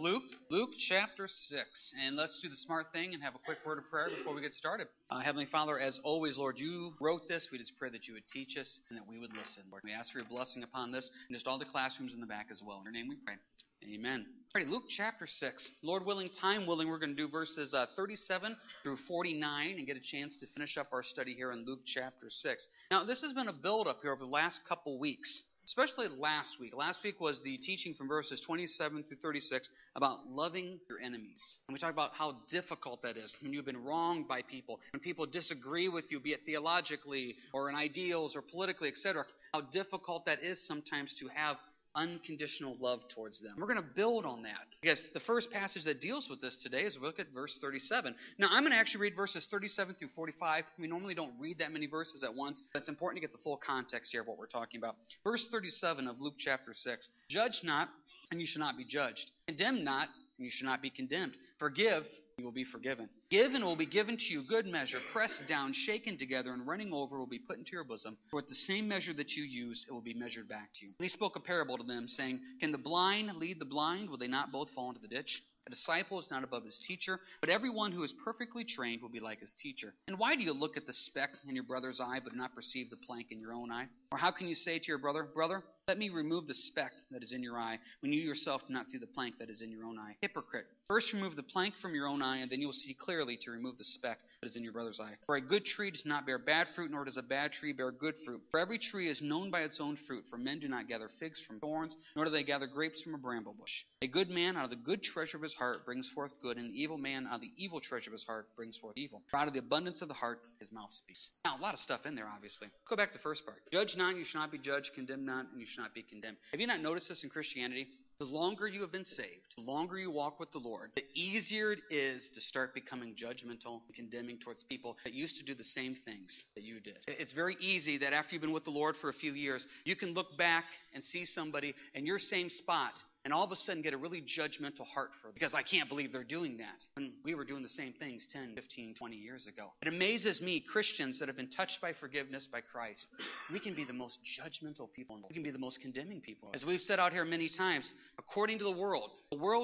Luke chapter 6, and let's do the smart thing and have a quick word of prayer before we get started. Heavenly Father, as always, Lord, you wrote this. We just pray that you would teach us and that we would listen. Lord, we ask for your blessing upon this and just all the classrooms in the back as well. In your name we pray. Amen. All right, Luke chapter 6. Lord willing, time willing, we're going to do verses 37 through 49 and get a chance to finish up our study here in Luke chapter 6. Now, this has been a build-up here over the last couple weeks, especially last week. Last week was the teaching from verses 27 through 36 about loving your enemies. And we talked about how difficult that is when you've been wronged by people, when people disagree with you, be it theologically or in ideals or politically, etc., how difficult that is sometimes to have unconditional love towards them. We're going to build on that because the first passage that deals with this today is we look at verse 37. Now, I'm going to actually read verses 37 through 45. We normally don't read that many verses at once, but it's important to get the full context here of what we're talking about. Verse 37 of Luke chapter 6, "Judge not, and you shall not be judged. Condemn not, and you shall not be condemned. Forgive, you will be forgiven. Give, and it will be given to you. Good measure, pressed down, shaken together, and running over, will be put into your bosom. For with the same measure that you used, it will be measured back to you." And he spoke a parable to them, saying, "Can the blind lead the blind? Will they not both fall into the ditch? A disciple is not above his teacher, but everyone who is perfectly trained will be like his teacher. And why do you look at the speck in your brother's eye, but not perceive the plank in your own eye? Or how can you say to your brother, 'Brother, let me remove the speck that is in your eye,' when you yourself do not see the plank that is in your own eye? Hypocrite, first remove the plank from your own eye, and then you will see clearly to remove the speck that is in your brother's eye. For a good tree does not bear bad fruit, nor does a bad tree bear good fruit. For every tree is known by its own fruit. For men do not gather figs from thorns, nor do they gather grapes from a bramble bush. A good man out of the good treasure of his heart brings forth good, and an evil man out of the evil treasure of his heart brings forth evil. For out of the abundance of the heart, his mouth speaks." Now, a lot of stuff in there, obviously. Go back to the first part. "Judge not, you shall not be judged. Condemn not, and you shall not be condemned." Have you not noticed this in Christianity? The longer you have been saved, the longer you walk with the Lord, the easier it is to start becoming judgmental and condemning towards people that used to do the same things that you did. It's very easy that after you've been with the Lord for a few years, you can look back and see somebody in your same spot and all of a sudden get a really judgmental heart for them, because I can't believe they're doing that, when we were doing the same things 10, 15, 20 years ago. It amazes me, Christians that have been touched by forgiveness by Christ, we can be the most judgmental people. We can be the most condemning people. As we've said out here many times, according to the world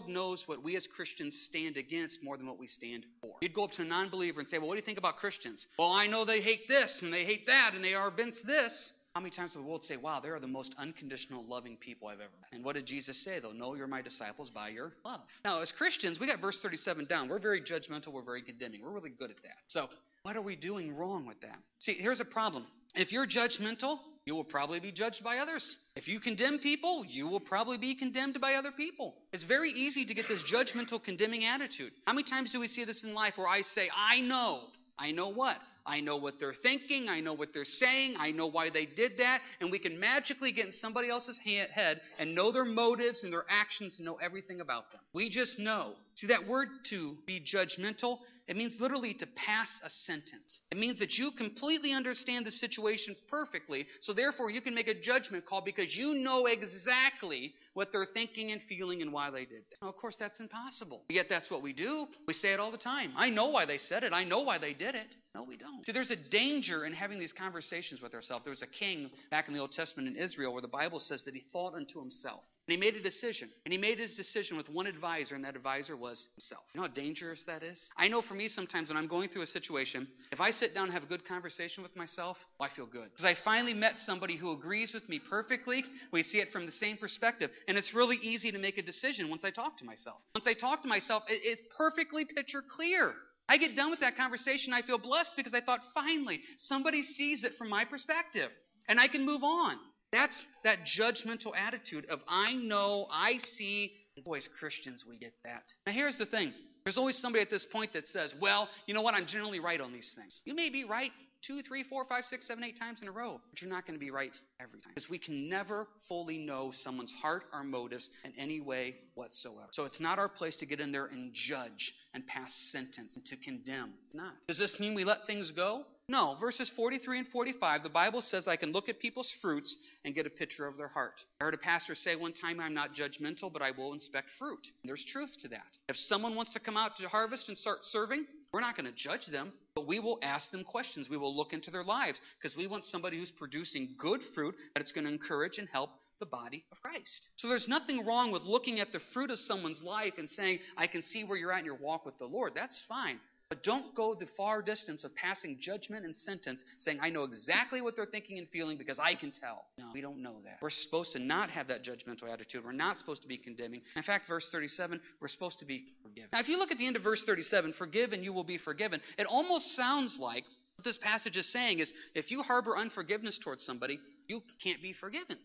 knows what we as Christians stand against more than what we stand for. You'd go up to a non-believer and say, "Well, what do you think about Christians?" "Well, I know they hate this, and they hate that, and they are against this." How many times will the world say, "Wow, they are the most unconditional, loving people I've ever met"? And what did Jesus say, though? "No, you're my disciples by your love." Now, as Christians, we got verse 37 down. We're very judgmental. We're very condemning. We're really good at that. So what are we doing wrong with that? See, here's a problem. If you're judgmental, you will probably be judged by others. If you condemn people, you will probably be condemned by other people. It's very easy to get this judgmental, condemning attitude. How many times do we see this in life where I say, "I know." I know what? I know what they're thinking, I know what they're saying, I know why they did that, and we can magically get in somebody else's head and know their motives and their actions and know everything about them. We just know. See, that word to be judgmental, it means literally to pass a sentence. It means that you completely understand the situation perfectly, so therefore you can make a judgment call because you know exactly what they're thinking and feeling and why they did that. Now, of course, that's impossible. Yet that's what we do. We say it all the time. I know why they said it. I know why they did it. No, we don't. See, there's a danger in having these conversations with ourselves. There was a king back in the Old Testament in Israel where the Bible says that he thought unto himself. And he made a decision. And he made his decision with one advisor, and that advisor was himself. You know how dangerous that is? I know for me sometimes when I'm going through a situation, if I sit down and have a good conversation with myself, well, I feel good. Because I finally met somebody who agrees with me perfectly. We see it from the same perspective. And it's really easy to make a decision once I talk to myself. Once I talk to myself, it's perfectly picture clear. I get done with that conversation, I feel blessed because I thought, finally, somebody sees it from my perspective. And I can move on. That's that judgmental attitude of I know, I see. Boy, as Christians, we get that. Now, here's the thing. There's always somebody at this point that says, well, you know what? I'm generally right on these things. You may be right 2, 3, 4, 5, 6, 7, 8 times in a row, but you're not going to be right every time. Because we can never fully know someone's heart or motives in any way whatsoever. So it's not our place to get in there and judge and pass sentence and to condemn. It's not. Does this mean we let things go? No, verses 43 and 45, the Bible says I can look at people's fruits and get a picture of their heart. I heard a pastor say one time, I'm not judgmental, but I will inspect fruit. And there's truth to that. If someone wants to come out to harvest and start serving, we're not going to judge them, but we will ask them questions. We will look into their lives because we want somebody who's producing good fruit that it's going to encourage and help the body of Christ. So there's nothing wrong with looking at the fruit of someone's life and saying, I can see where you're at in your walk with the Lord. That's fine. But don't go the far distance of passing judgment and sentence, saying, I know exactly what they're thinking and feeling because I can tell. No, we don't know that. We're supposed to not have that judgmental attitude. We're not supposed to be condemning. In fact, verse 37, we're supposed to be forgiving. Now, if you look at the end of verse 37, forgive and you will be forgiven, it almost sounds like what this passage is saying is, if you harbor unforgiveness towards somebody, you can't be forgiven.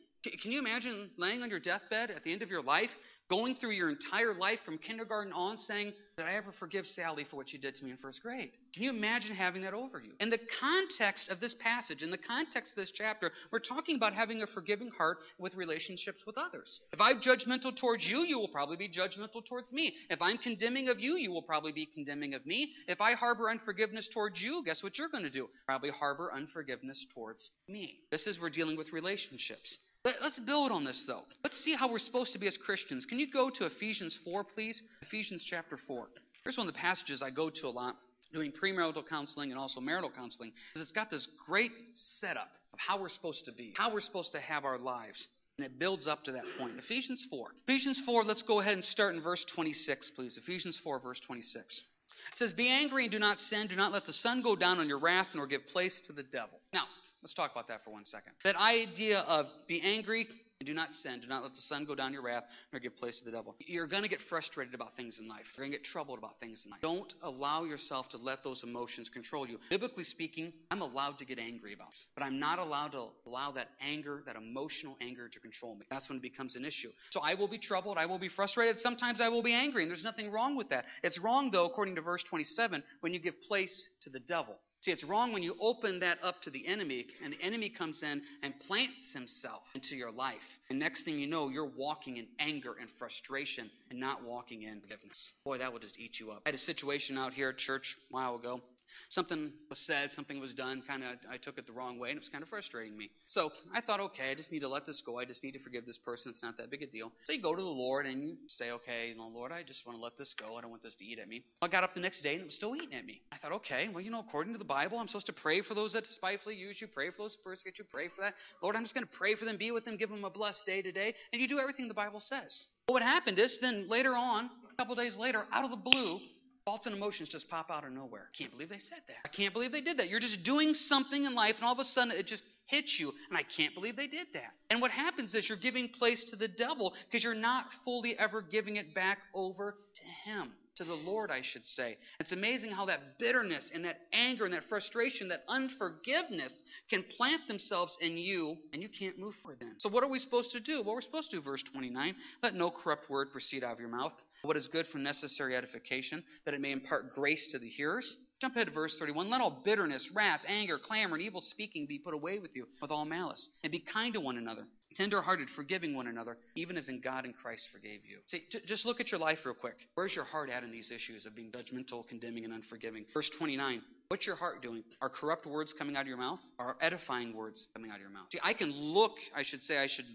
Can you imagine laying on your deathbed at the end of your life, going through your entire life from kindergarten on saying, did I ever forgive Sally for what she did to me in first grade? Can you imagine having that over you? In the context of this passage, in the context of this chapter, we're talking about having a forgiving heart with relationships with others. If I'm judgmental towards you, you will probably be judgmental towards me. If I'm condemning of you, you will probably be condemning of me. If I harbor unforgiveness towards you, guess what you're going to do? Probably harbor unforgiveness towards me. This is we're dealing with relationships. Let's build on this, though. Let's see how we're supposed to be as Christians. Can you go to Ephesians 4, please? Ephesians chapter 4. Here's one of the passages I go to a lot, doing premarital counseling and also marital counseling, because it's got this great setup of how we're supposed to be, how we're supposed to have our lives, and it builds up to that point. Ephesians 4. Ephesians 4, let's go ahead and start in verse 26, please. Ephesians 4, verse 26. It says, be angry and do not sin. Do not let the sun go down on your wrath, nor give place to the devil. Now, let's talk about that for one second. That idea of be angry and do not sin. Do not let the sun go down your wrath, nor give place to the devil. You're going to get frustrated about things in life. You're going to get troubled about things in life. Don't allow yourself to let those emotions control you. Biblically speaking, I'm allowed to get angry about this, but I'm not allowed to allow that anger, that emotional anger, to control me. That's when it becomes an issue. So I will be troubled. I will be frustrated. Sometimes I will be angry, and there's nothing wrong with that. It's wrong, though, according to verse 27, when you give place to the devil. See, it's wrong when you open that up to the enemy, and the enemy comes in and plants himself into your life. And next thing you know, you're walking in anger and frustration and not walking in forgiveness. Boy, that will just eat you up. I had a situation out here at church a while ago. Something was said, something was done, kind of I took it the wrong way, and it was kind of frustrating me. So I thought, okay, I just need to let this go. I just need to forgive this person. It's not that big a deal. So you go to the Lord and you say, okay, no, Lord, I just want to let this go. I don't want this to eat at me. I got up the next day and it was still eating at me. I thought, okay, well, you know, according to the Bible, I'm supposed to pray for those that despitefully use you, pray for those who persecute you, pray for that. Lord, I'm just going to pray for them, be with them, give them a blessed day today. And you do everything the Bible says. But what happened is then later on, a couple days later, out of the blue, faults and emotions just pop out of nowhere. I can't believe they said that. I can't believe they did that. You're just doing something in life, and all of a sudden it just hits you, and I can't believe they did that. And what happens is you're giving place to the devil because you're not fully ever giving it back over to him, to the Lord, I should say. It's amazing how that bitterness and that anger and that frustration, that unforgiveness can plant themselves in you, and you can't move forward then. So what are we supposed to do? Well, we're supposed to do verse 29, let no corrupt word proceed out of your mouth, what is good for necessary edification, that it may impart grace to the hearers. Jump ahead to verse 31. Let all bitterness, wrath, anger, clamor, and evil speaking be put away with you with all malice. And be kind to one another, tender-hearted, forgiving one another, even as in God and Christ forgave you. See, just look at your life real quick. Where's your heart at in these issues of being judgmental, condemning, and unforgiving? Verse 29. What's your heart doing? Are corrupt words coming out of your mouth? Are edifying words coming out of your mouth? See, I can look, I should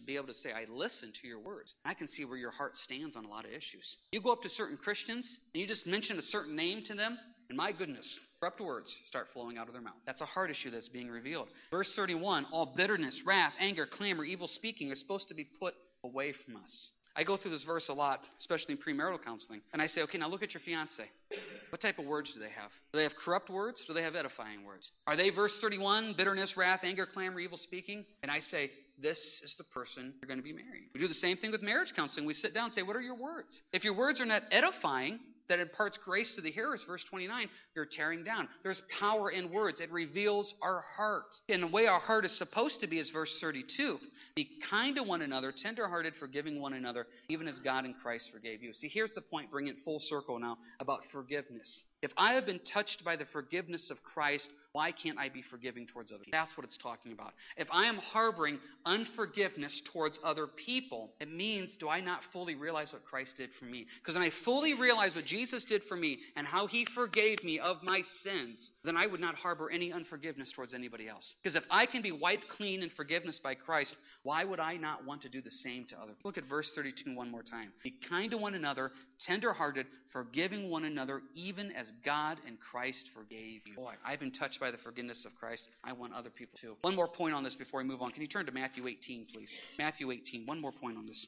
be able to say, I listen to your words. I can see where your heart stands on a lot of issues. You go up to certain Christians, and you just mention a certain name to them, and my goodness, corrupt words start flowing out of their mouth. That's a heart issue that's being revealed. Verse 31, all bitterness, wrath, anger, clamor, evil speaking is supposed to be put away from us. I go through this verse a lot, especially in premarital counseling, and I say, okay, now look at your fiancé. What type of words do they have? Do they have corrupt words? Do they have edifying words? Are they, verse 31, bitterness, wrath, anger, clamor, evil speaking? And I say, this is the person you're going to be marrying. We do the same thing with marriage counseling. We sit down and say, what are your words? If your words are not edifying, that imparts grace to the hearers, verse 29, you're tearing down. There's power in words. It reveals our heart. And the way our heart is supposed to be is verse 32. Be kind to one another, tenderhearted, forgiving one another, even as God in Christ forgave you. See, here's the point, bring it full circle now, about forgiveness. If I have been touched by the forgiveness of Christ, why can't I be forgiving towards other people? That's what it's talking about. If I am harboring unforgiveness towards other people, it means do I not fully realize what Christ did for me? Because when I fully realize what Jesus Jesus did for me and how he forgave me of my sins, then I would not harbor any unforgiveness towards anybody else. Because if I can be wiped clean in forgiveness by Christ, why would I not want to do the same to others? Look at verse 32 one more time. Be kind to one another, tenderhearted, forgiving one another, even as God and Christ forgave you. Boy, I've been touched by the forgiveness of Christ. I want other people too. One more point on this before we move on. Can you turn to Matthew 18, please? Matthew 18, one more point on this.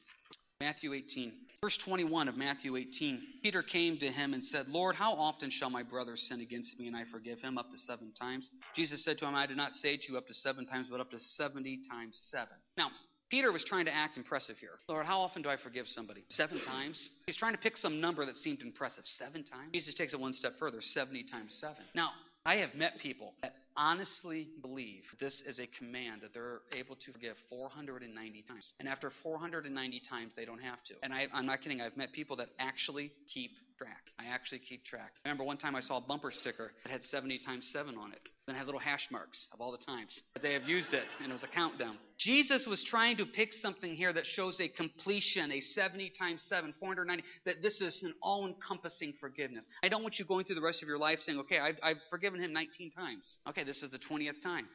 Matthew 18, verse 21 of Matthew 18. Peter came to him and said, Lord, how often shall my brother sin against me and I forgive him? Up to 7 times. Jesus said to him, I did not say to you up to 7 times, but up to 70 times 7. Now, Peter was trying to act impressive here. Lord, how often do I forgive somebody? 7 times? He's trying to pick some number that seemed impressive. 7 times? Jesus takes it one step further, 70 times 7. Now, I have met people that honestly believe this is a command that they're able to forgive 490 times. And after 490 times, they don't have to. And I'm not kidding. I've met people that actually keep track. I actually keep track. I remember one time I saw a bumper sticker that had 70 times 7 on it. Then had little hash marks of all the times that they have used it. And it was a countdown. Jesus was trying to pick something here that shows a completion, a 70 times 7, 490, that this is an all-encompassing forgiveness. I don't want you going through the rest of your life saying, okay, I've forgiven him 19 times. Okay, this is the 20th time.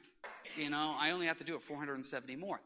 You know, I only have to do it 470 more.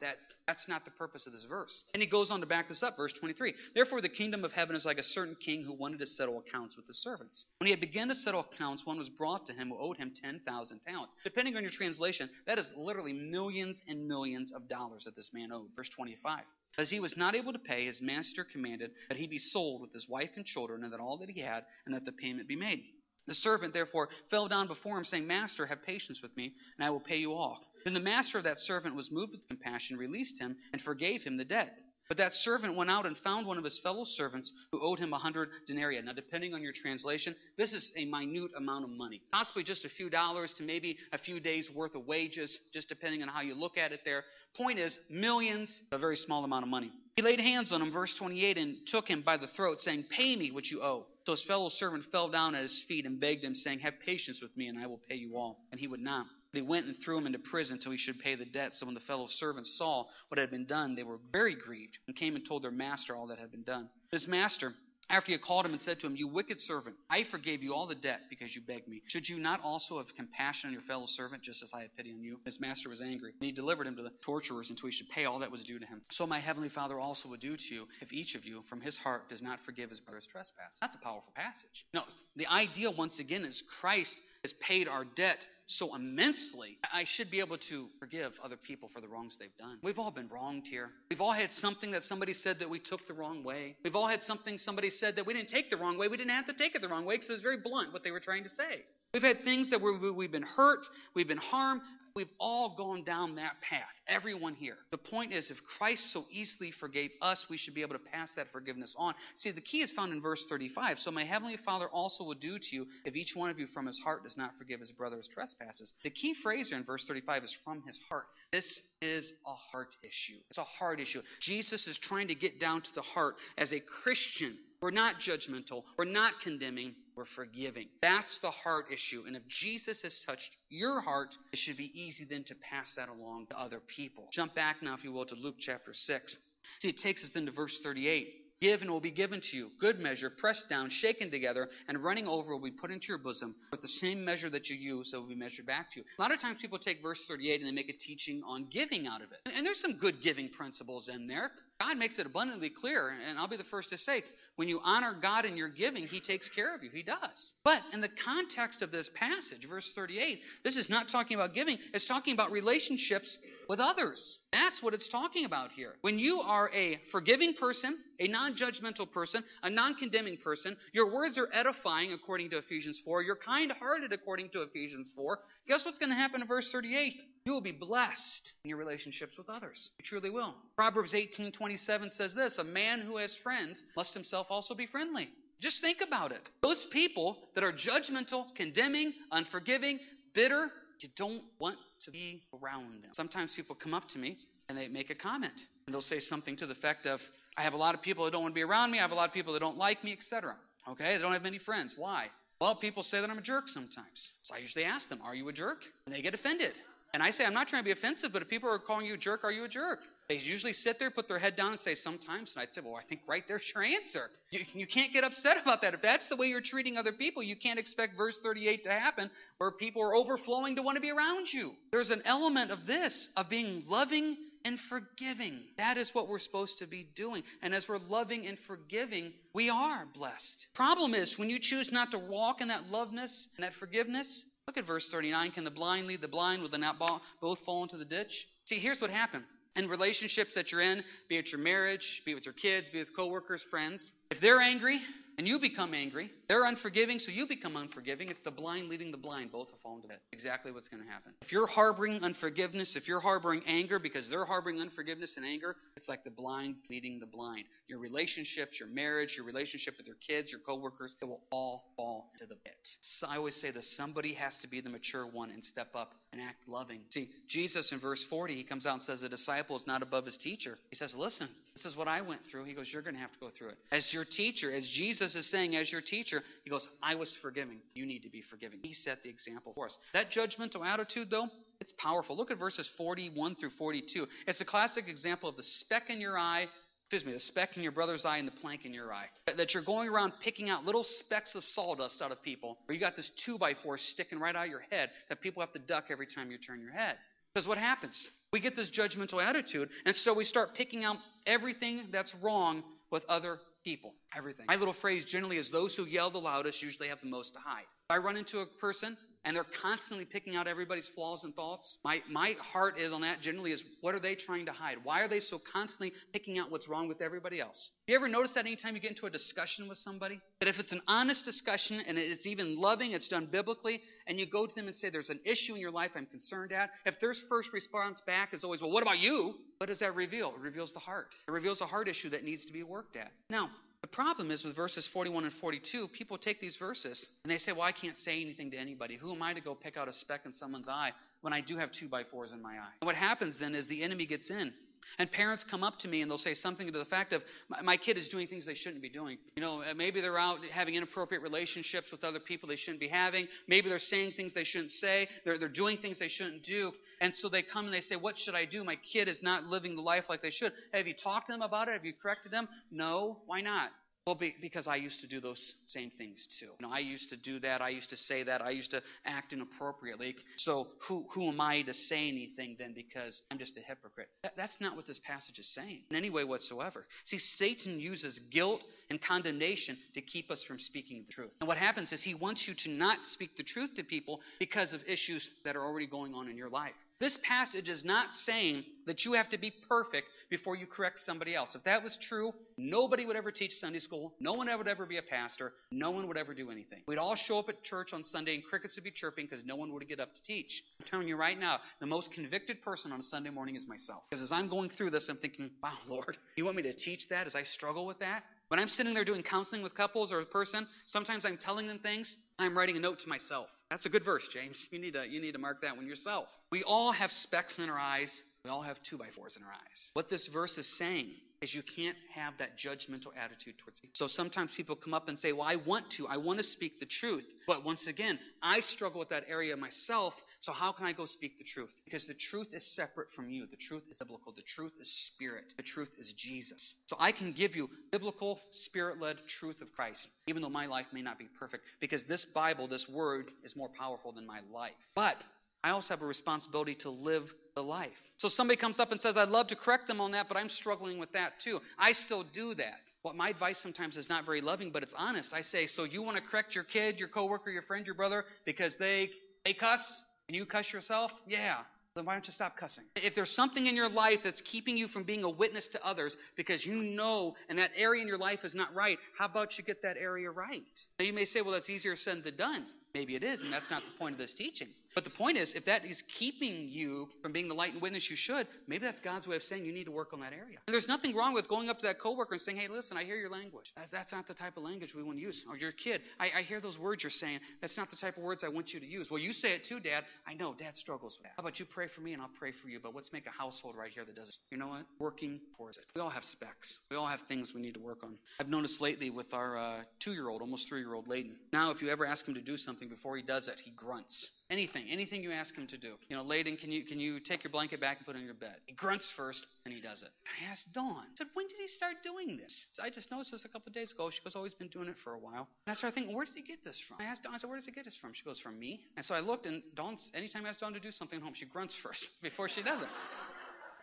That's not the purpose of this verse. And he goes on to back this up, verse 23. Therefore, the kingdom of heaven is like a certain king who wanted to settle accounts with his servants. When he had begun to settle accounts, one was brought to him who owed him 10,000 talents. Depending on your translation, that is literally millions and millions of dollars that this man owed. Verse 25. As he was not able to pay, his master commanded that he be sold with his wife and children and that all that he had, and that the payment be made. The servant, therefore, fell down before him, saying, Master, have patience with me, and I will pay you all. Then the master of that servant was moved with compassion, released him, and forgave him the debt. But that servant went out and found one of his fellow servants who owed him 100 denarii. Now, depending on your translation, this is a minute amount of money, possibly just a few dollars to maybe a few days' worth of wages, just depending on how you look at it there. Point is, millions, a very small amount of money. He laid hands on him, verse 28, and took him by the throat, saying, Pay me what you owe. So his fellow servant fell down at his feet and begged him, saying, Have patience with me, and I will pay you all. And he would not. They went and threw him into prison till he should pay the debt. So when the fellow servants saw what had been done, they were very grieved, and came and told their master all that had been done. His master, after he had called him and said to him, You wicked servant, I forgave you all the debt because you begged me. Should you not also have compassion on your fellow servant, just as I have pity on you? His master was angry, and he delivered him to the torturers until he should pay all that was due to him. So my heavenly Father also will do to you if each of you from his heart does not forgive his brother's trespass. That's a powerful passage. Now, the idea, once again, is Christ has paid our debt so immensely, I should be able to forgive other people for the wrongs they've done. We've all been wronged here. We've all had something that somebody said that we took the wrong way. We've all had something somebody said that we didn't take the wrong way. We didn't have to take it the wrong way because it was very blunt what they were trying to say. We've had things that we've been hurt, we've been harmed. We've all gone down that path, everyone here. The point is, if Christ so easily forgave us, we should be able to pass that forgiveness on. See, the key is found in verse 35. So my heavenly Father also will do to you if each one of you from his heart does not forgive his brother's trespasses. The key phrase here in verse 35 is from his heart. This is a heart issue. It's a heart issue. Jesus is trying to get down to the heart. As a Christian, we're not judgmental. We're not condemning. We're forgiving. That's the heart issue. And if Jesus has touched your heart, it should be easy then to pass that along to other people. Jump back now, if you will, to Luke chapter 6. See, it takes us then to verse 38. Give and it will be given to you. Good measure, pressed down, shaken together, and running over will be put into your bosom. With the same measure that you use, it will be measured back to you. A lot of times people take verse 38 and they make a teaching on giving out of it. And there's some good giving principles in there. God makes it abundantly clear, and I'll be the first to say, when you honor God in your giving, he takes care of you. He does. But in the context of this passage, verse 38, this is not talking about giving. It's talking about relationships with others. That's what it's talking about here. When you are a forgiving person, a non-judgmental person, a non-condemning person, your words are edifying according to Ephesians 4. You're kind-hearted according to Ephesians 4. Guess what's going to happen in verse 38? You will be blessed in your relationships with others. You truly will. Proverbs 18:27 says this, a man who has friends must himself also be friendly. Just think about it. Those people that are judgmental, condemning, unforgiving, bitter, you don't want to be around them. Sometimes people come up to me and they make a comment. And they'll say something to the effect of, I have a lot of people that don't want to be around me. I have a lot of people that don't like me, etc. Okay, I don't have many friends. Why? Well, people say that I'm a jerk sometimes. So I usually ask them, are you a jerk? And they get offended. And I say, I'm not trying to be offensive, but if people are calling you a jerk, are you a jerk? They usually sit there, put their head down, and say, sometimes. And I'd say, well, I think right there's your answer. You can't get upset about that. If that's the way you're treating other people, you can't expect verse 38 to happen where people are overflowing to want to be around you. There's an element of this, of being loving and forgiving. That is what we're supposed to be doing. And as we're loving and forgiving, we are blessed. Problem is, when you choose not to walk in that loveness and that forgiveness, look at verse 39. Can the blind lead the blind? Will they not both fall into the ditch? See, here's what happened. In relationships that you're in, be it your marriage, be it with your kids, be it with coworkers, friends, if they're angry and you become angry, they're unforgiving, so you become unforgiving. It's the blind leading the blind. Both will fall into that. Exactly what's going to happen. If you're harboring unforgiveness, if you're harboring anger because they're harboring unforgiveness and anger, it's like the blind leading the blind. Your relationships, your marriage, your relationship with your kids, your coworkers, it will all fall into the pit. So I always say that somebody has to be the mature one and step up and act loving. See, Jesus in verse 40, he comes out and says, a disciple is not above his teacher. He says, listen, this is what I went through. He goes, you're going to have to go through it. As your teacher, as Jesus is saying, as your teacher, he goes, I was forgiving. You need to be forgiving. He set the example for us. That judgmental attitude, though, it's powerful. Look at verses 41 through 42. It's a classic example of the speck in your eye, the speck in your brother's eye and the plank in your eye. That you're going around picking out little specks of sawdust out of people, or you got this 2x4 sticking right out of your head that people have to duck every time you turn your head. Because what happens? We get this judgmental attitude, and so we start picking out everything that's wrong with other people, everything. My little phrase generally is those who yell the loudest usually have the most to hide. If I run into a person and they're constantly picking out everybody's flaws and faults, my heart is on that generally is, what are they trying to hide? Why are they so constantly picking out what's wrong with everybody else? You ever notice that anytime you get into a discussion with somebody? That if it's an honest discussion and it's even loving, it's done biblically, and you go to them and say there's an issue in your life I'm concerned at, if their first response back is always, well, what about you? What does that reveal? It reveals the heart. It reveals a heart issue that needs to be worked at. Now, the problem is with verses 41 and 42, people take these verses and they say, well, I can't say anything to anybody. Who am I to go pick out a speck in someone's eye when I do have 2x4s in my eye? And what happens then is the enemy gets in. And parents come up to me and they'll say something to the fact of, my kid is doing things they shouldn't be doing. You know, maybe they're out having inappropriate relationships with other people they shouldn't be having. Maybe they're saying things they shouldn't say. They're doing things they shouldn't do. And so they come and they say, what should I do? My kid is not living the life like they should. Have you talked to them about it? Have you corrected them? No. Why not? Well, because I used to do those same things too. You know, I used to do that. I used to say that. I used to act inappropriately. So who am I to say anything then because I'm just a hypocrite? That's not what this passage is saying in any way whatsoever. See, Satan uses guilt and condemnation to keep us from speaking the truth. And what happens is he wants you to not speak the truth to people because of issues that are already going on in your life. This passage is not saying that you have to be perfect before you correct somebody else. If that was true, nobody would ever teach Sunday school. No one would ever be a pastor. No one would ever do anything. We'd all show up at church on Sunday and crickets would be chirping because no one would get up to teach. I'm telling you right now, the most convicted person on a Sunday morning is myself. Because as I'm going through this, I'm thinking, wow, Lord, you want me to teach that as I struggle with that? When I'm sitting there doing counseling with couples or a person, sometimes I'm telling them things, I'm writing a note to myself. That's a good verse, James. You need to mark that one yourself. We all have specks in our eyes. We all have 2x4s in our eyes. What this verse is saying is you can't have that judgmental attitude towards people. So sometimes people come up and say, well, I want to speak the truth. But once again, I struggle with that area myself. So how can I go speak the truth? Because the truth is separate from you. The truth is biblical. The truth is spirit. The truth is Jesus. So I can give you biblical, spirit-led truth of Christ, even though my life may not be perfect, because this Bible, this word, is more powerful than my life. But I also have a responsibility to live the life. So somebody comes up and says, I'd love to correct them on that, but I'm struggling with that too. I still do that. Well, my advice sometimes is not very loving, but it's honest. I say, so you want to correct your kid, your coworker, your friend, your brother, because they cuss? And you cuss yourself? Yeah. Then why don't you stop cussing? If there's something in your life that's keeping you from being a witness to others because you know and that area in your life is not right, how about you get that area right? Now you may say, well, that's easier said than done. Maybe it is, and that's not the point of this teaching. But the point is, if that is keeping you from being the light and witness you should, maybe that's God's way of saying you need to work on that area. And there's nothing wrong with going up to that coworker and saying, hey, listen, I hear your language. That's not the type of language we want to use. Or your kid, I hear those words you're saying. That's not the type of words I want you to use. Well, you say it too, Dad. I know, Dad struggles with that. How about you pray for me and I'll pray for you, but let's make a household right here that doesn't. You know what? Working towards it. We all have specs. We all have things we need to work on. I've noticed lately with our 2-year-old, almost 3-year-old Layden, now if you ever ask him to do something, something, before he does it, he grunts. Anything you ask him to do. You know, Layden, can you take your blanket back and put it on your bed? He grunts first, and he does it. I asked Dawn. I said, when did he start doing this? I just noticed this a couple of days ago. She goes, oh, he's been doing it for a while. And I started thinking, where does he get this from? I asked Dawn, I said, where does he get this from? She goes, from me. And so I looked, and Dawn, anytime I asked Dawn to do something at home, she grunts first before she does it.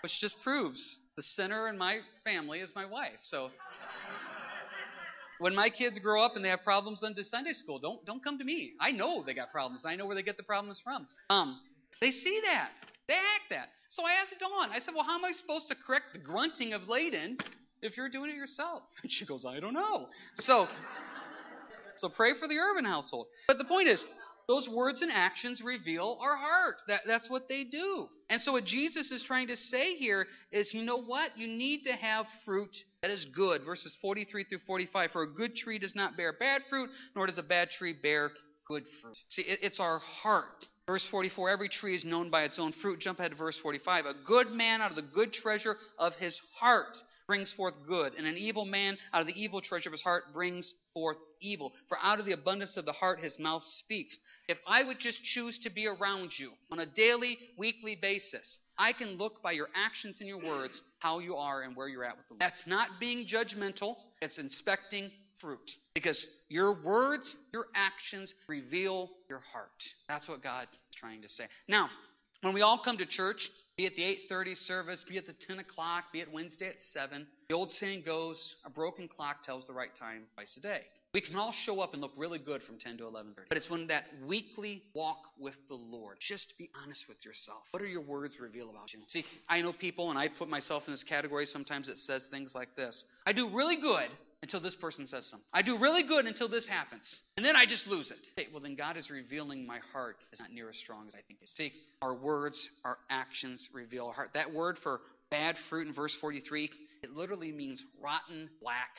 Which just proves the sinner in my family is my wife. So when my kids grow up and they have problems on Sunday school, don't come to me. I know they got problems. I know where they get the problems from. They see that. They act that. So I asked Dawn. I said, well, how am I supposed to correct the grunting of Layden if you're doing it yourself? And she goes, I don't know. So pray for the Urban household. But the point is, those words and actions reveal our heart. That's what they do. And so what Jesus is trying to say here is, you know what? You need to have fruit that is good. Verses 43 through 45, for a good tree does not bear bad fruit, nor does a bad tree bear good fruit. See, it's our heart. Verse 44, every tree is known by its own fruit. Jump ahead to verse 45. A good man out of the good treasure of his heart brings forth good, and an evil man out of the evil treasure of his heart brings forth evil. For out of the abundance of the heart his mouth speaks. If I would just choose to be around you on a daily, weekly basis, I can look by your actions and your words how you are and where you're at with the Lord. That's not being judgmental. It's inspecting fruit. Because your words, your actions reveal your heart. That's what God is trying to say. Now, when we all come to church, be it the 8:30 service, be it the 10 o'clock, be it Wednesday at 7, the old saying goes, a broken clock tells the right time twice a day. We can all show up and look really good from 10 to 11:30. But it's when that weekly walk with the Lord. Just be honest with yourself. What are your words reveal about you? See, I know people, and I put myself in this category sometimes, that says things like this. I do really good until this person says something. I do really good until this happens. And then I just lose it. Okay, well, then God is revealing my heart is not near as strong as I think it is. See, our words, our actions reveal our heart. That word for bad fruit in verse 43, it literally means rotten, black.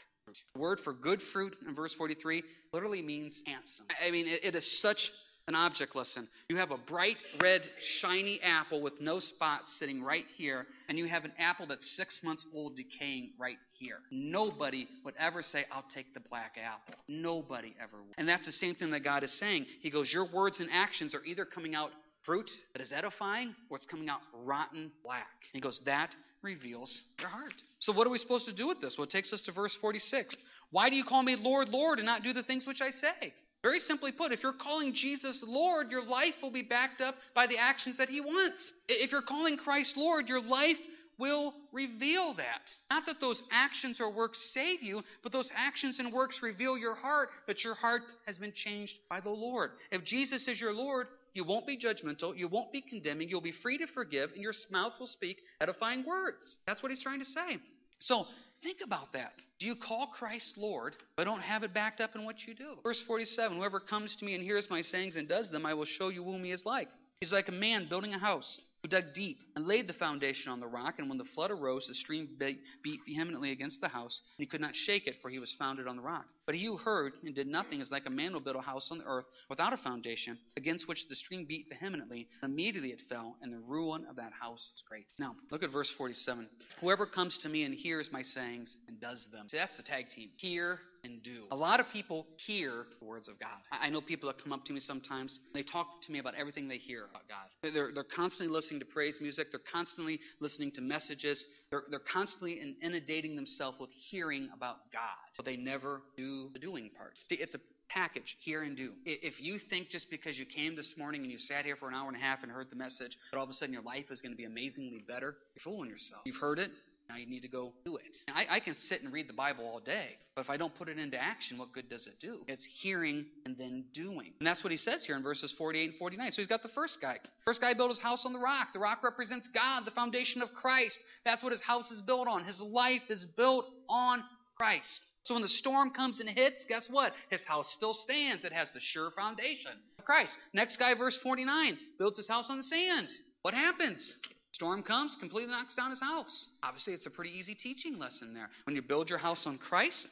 The word for good fruit in verse 43 literally means handsome. I mean, it is such an object lesson. You have a bright red, shiny apple with no spots sitting right here, and you have an apple that's 6 months old decaying right here. Nobody would ever say, I'll take the black apple. Nobody ever would. And that's the same thing that God is saying. He goes, your words and actions are either coming out fruit that is edifying, or it's coming out rotten black. And he goes, that reveals your heart. So what are we supposed to do with this? Well, it takes us to verse 46. Why do you call me Lord, Lord, and not do the things which I say? Very simply put, if you're calling Jesus Lord, your life will be backed up by the actions that he wants. If you're calling Christ Lord, your life will reveal that. Not that those actions or works save you, but those actions and works reveal your heart, that your heart has been changed by the Lord. If Jesus is your Lord, you won't be judgmental, you won't be condemning, you'll be free to forgive, and your mouth will speak edifying words. That's what he's trying to say. So think about that. Do you call Christ Lord, but don't have it backed up in what you do? Verse 47, whoever comes to me and hears my sayings and does them, I will show you whom he is like. He's like a man building a house who dug deep and laid the foundation on the rock, and when the flood arose, the stream beat vehemently against the house, and he could not shake it, for he was founded on the rock. But he who heard and did nothing is like a man who built a house on the earth without a foundation, against which the stream beat vehemently, and immediately it fell, and the ruin of that house was great. Now, look at verse 47. Whoever comes to me and hears my sayings and does them. See, that's the tag team. Hear and do. A lot of people hear the words of God. I know people that come up to me sometimes, and they talk to me about everything they hear about God. They're constantly listening to praise music. They're constantly listening to messages. They're constantly inundating themselves with hearing about God. But they never do the doing part. See, it's a package, hear and do. If you think just because you came this morning and you sat here for an hour and a half and heard the message, that all of a sudden your life is going to be amazingly better, you're fooling yourself. You've heard it. Now you need to go do it. And I can sit and read the Bible all day, but if I don't put it into action, what good does it do? It's hearing and then doing. And that's what he says here in verses 48 and 49. So he's got the first guy. First guy built his house on the rock. The rock represents God, the foundation of Christ. That's what his house is built on. His life is built on Christ. So when the storm comes and hits, guess what? His house still stands. It has the sure foundation of Christ. Next guy, verse 49, builds his house on the sand. What happens? Storm comes, completely knocks down his house. Obviously, it's a pretty easy teaching lesson there. When you build your house on Christ,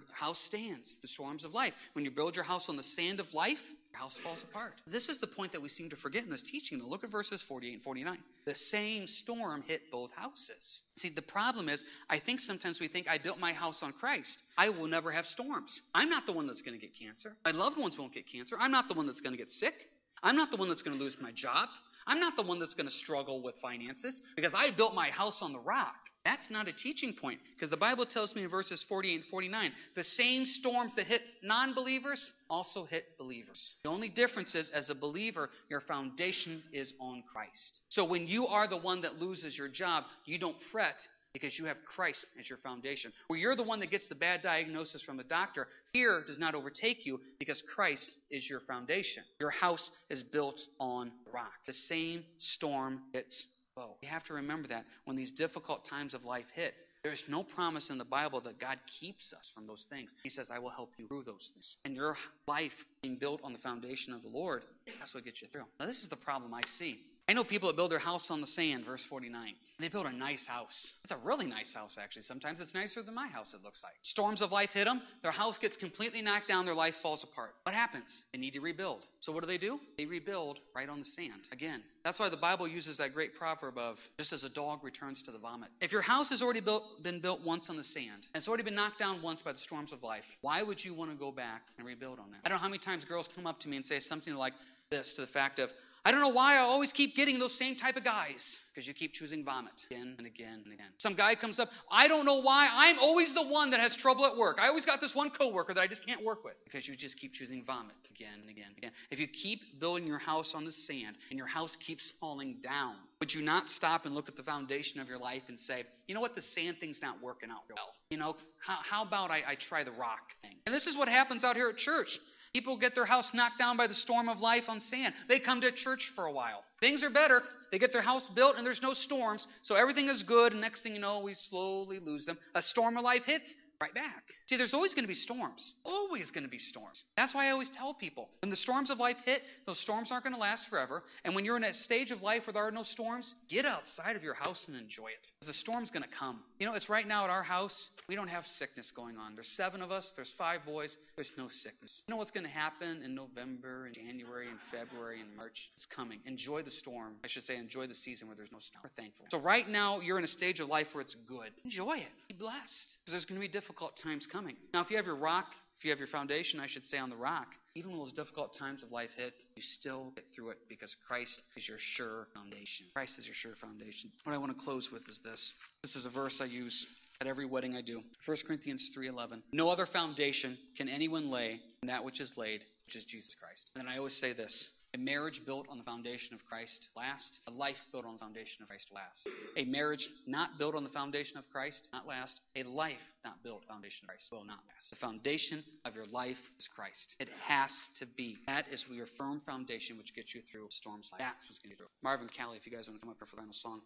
Your house stands, the storms of life. When you build your house on the sand of life, your house falls apart. This is the point that we seem to forget in this teaching. Now look at verses 48 and 49. The same storm hit both houses. See, the problem is, I think sometimes we think, I built my house on Christ. I will never have storms. I'm not the one that's going to get cancer. My loved ones won't get cancer. I'm not the one that's going to get sick. I'm not the one that's going to lose my job. I'm not the one that's going to struggle with finances because I built my house on the rock. That's not a teaching point, because the Bible tells me in verses 48 and 49, the same storms that hit non-believers also hit believers. The only difference is, as a believer, your foundation is on Christ. So when you are the one that loses your job, you don't fret, because you have Christ as your foundation. Where you're the one that gets the bad diagnosis from the doctor, fear does not overtake you because Christ is your foundation. Your house is built on rock. The same storm hits both. You have to remember that when these difficult times of life hit, there's no promise in the Bible that God keeps us from those things. He says, I will help you through those things. And your life being built on the foundation of the Lord, that's what gets you through. Now, this is the problem I see. I know people that build their house on the sand, verse 49. They build a nice house. It's a really nice house, actually. Sometimes it's nicer than my house, it looks like. Storms of life hit them. Their house gets completely knocked down. Their life falls apart. What happens? They need to rebuild. So what do? They rebuild right on the sand. Again, that's why the Bible uses that great proverb of, just as a dog returns to the vomit. If your house has already been built once on the sand, and it's already been knocked down once by the storms of life, why would you want to go back and rebuild on that? I don't know how many times girls come up to me and say something like this, to the fact of, I don't know why I always keep getting those same type of guys. Because you keep choosing vomit again and again and again. Some guy comes up, I don't know why I'm always the one that has trouble at work. I always got this one coworker that I just can't work with. Because you just keep choosing vomit again and again and again. If you keep building your house on the sand and your house keeps falling down, would you not stop and look at the foundation of your life and say, you know what, the sand thing's not working out well. You know, how about I try the rock thing? And this is what happens out here at church. People get their house knocked down by the storm of life on sand. They come to church for a while. Things are better. They get their house built and there's no storms. So everything is good. And next thing you know, we slowly lose them. A storm of life hits right back. See, there's always going to be storms. Always going to be storms. That's why I always tell people, when the storms of life hit, those storms aren't going to last forever. And when you're in a stage of life where there are no storms, get outside of your house and enjoy it. Because the storm's going to come. You know, it's right now at our house, we don't have sickness going on. There's 7 of us. There's 5 boys. There's no sickness. You know what's going to happen in November and January and February and March? It's coming. Enjoy the storm. I should say enjoy the season where there's no storm. We're thankful. So right now, you're in a stage of life where it's good. Enjoy it. Be blessed. Because there's going to be difficult times coming. Now, if you have your rock, if you have your foundation, I should say, on the rock, even when those difficult times of life hit, you still get through it because Christ is your sure foundation. Christ is your sure foundation. What I want to close with is this. This is a verse I use at every wedding I do. 1 Corinthians 3:11. No other foundation can anyone lay than that which is laid, which is Jesus Christ. And then I always say this. A marriage built on the foundation of Christ lasts. A life built on the foundation of Christ lasts. A marriage not built on the foundation of Christ not last. A life not built on the foundation of Christ will not last. The foundation of your life is Christ. It has to be. That is your firm foundation which gets you through storms like that. That's what's going to do. Marvin Calley, if you guys want to come up here for the final song.